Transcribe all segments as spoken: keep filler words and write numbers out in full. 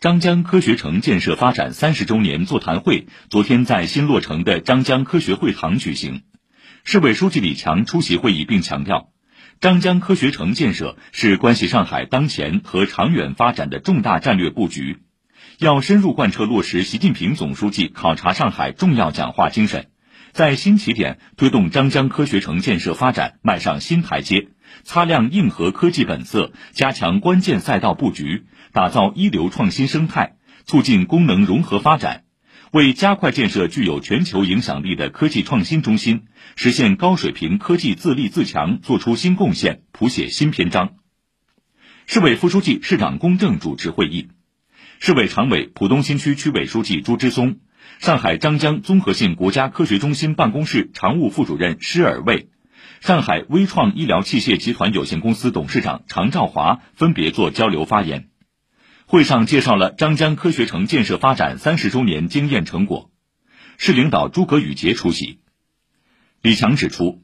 张江科学城建设发展三十周年座谈会昨天在新落成的张江科学会堂举行。市委书记李强出席会议并强调，张江科学城建设是关系上海当前和长远发展的重大战略布局，要深入贯彻落实习近平总书记考察上海重要讲话精神，在新起点推动张江科学城建设发展迈上新台阶，擦亮硬核科技本色，加强关键赛道布局，打造一流创新生态，促进功能融合发展，为加快建设具有全球影响力的科技创新中心，实现高水平科技自立自强作出新贡献，谱写新篇章。市委副书记、市长龚正主持会议，市委常委、浦东新区区委书记朱之松，上海张江综合性国家科学中心办公室常务副主任施尔卫，上海微创医疗器械集团有限公司董事长常兆华分别作交流发言。会上介绍了张江科学城建设发展三十周年经验成果。市领导诸葛宇杰出席。李强指出，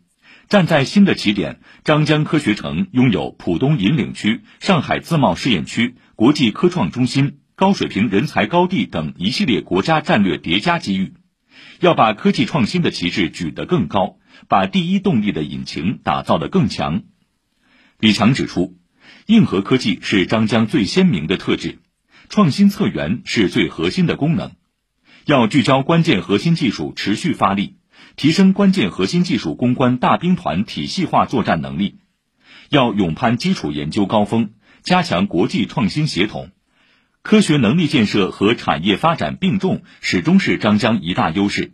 站在新的起点，张江科学城拥有浦东引领区、上海自贸试验区、国际科创中心、高水平人才高地等一系列国家战略叠加机遇，要把科技创新的旗帜举得更高，把第一动力的引擎打造得更强。李强指出，硬核科技是张江最鲜明的特质，创新策源是最核心的功能，要聚焦关键核心技术持续发力，提升关键核心技术攻关大兵团体系化作战能力，要勇攀基础研究高峰，加强国际创新协同。科学能力建设和产业发展并重始终是张江一大优势，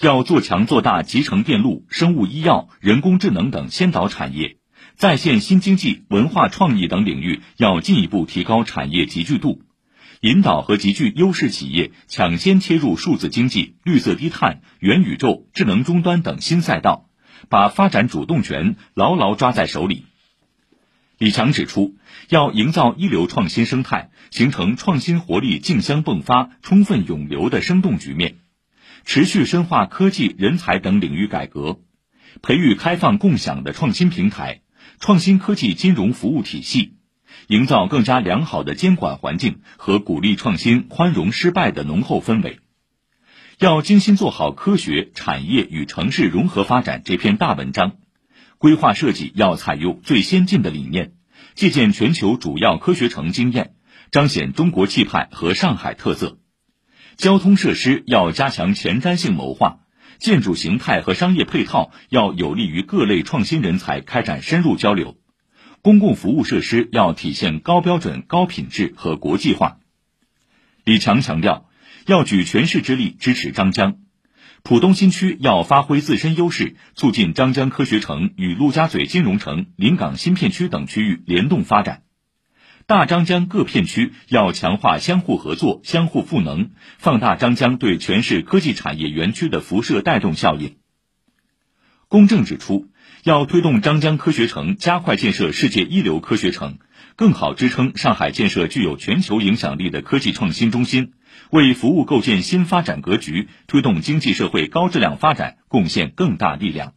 要做强做大集成电路、生物医药、人工智能等先导产业，在线新经济、文化创意等领域要进一步提高产业集聚度，引导和集聚优势企业抢先切入数字经济、绿色低碳、元宇宙、智能终端等新赛道，把发展主动权牢牢抓在手里。李强指出，要营造一流创新生态，形成创新活力竞相迸发、充分涌流的生动局面，持续深化科技、人才等领域改革，培育开放共享的创新平台、创新科技金融服务体系，营造更加良好的监管环境和鼓励创新、宽容失败的浓厚氛围。要精心做好科学、产业与城市融合发展这篇大文章，规划设计要采用最先进的理念，借鉴全球主要科学城经验，彰显中国气派和上海特色。交通设施要加强前瞻性谋划，建筑形态和商业配套要有利于各类创新人才开展深入交流。公共服务设施要体现高标准、高品质和国际化。李强强调，要举全市之力支持张江。浦东新区要发挥自身优势，促进张江科学城与陆家嘴金融城、临港新片区等区域联动发展。大张江各片区要强化相互合作、相互赋能，放大张江对全市科技产业园区的辐射带动效应。龚正指出，要推动张江科学城加快建设世界一流科学城，更好支撑上海建设具有全球影响力的科技创新中心，为服务构建新发展格局，推动经济社会高质量发展贡献更大力量。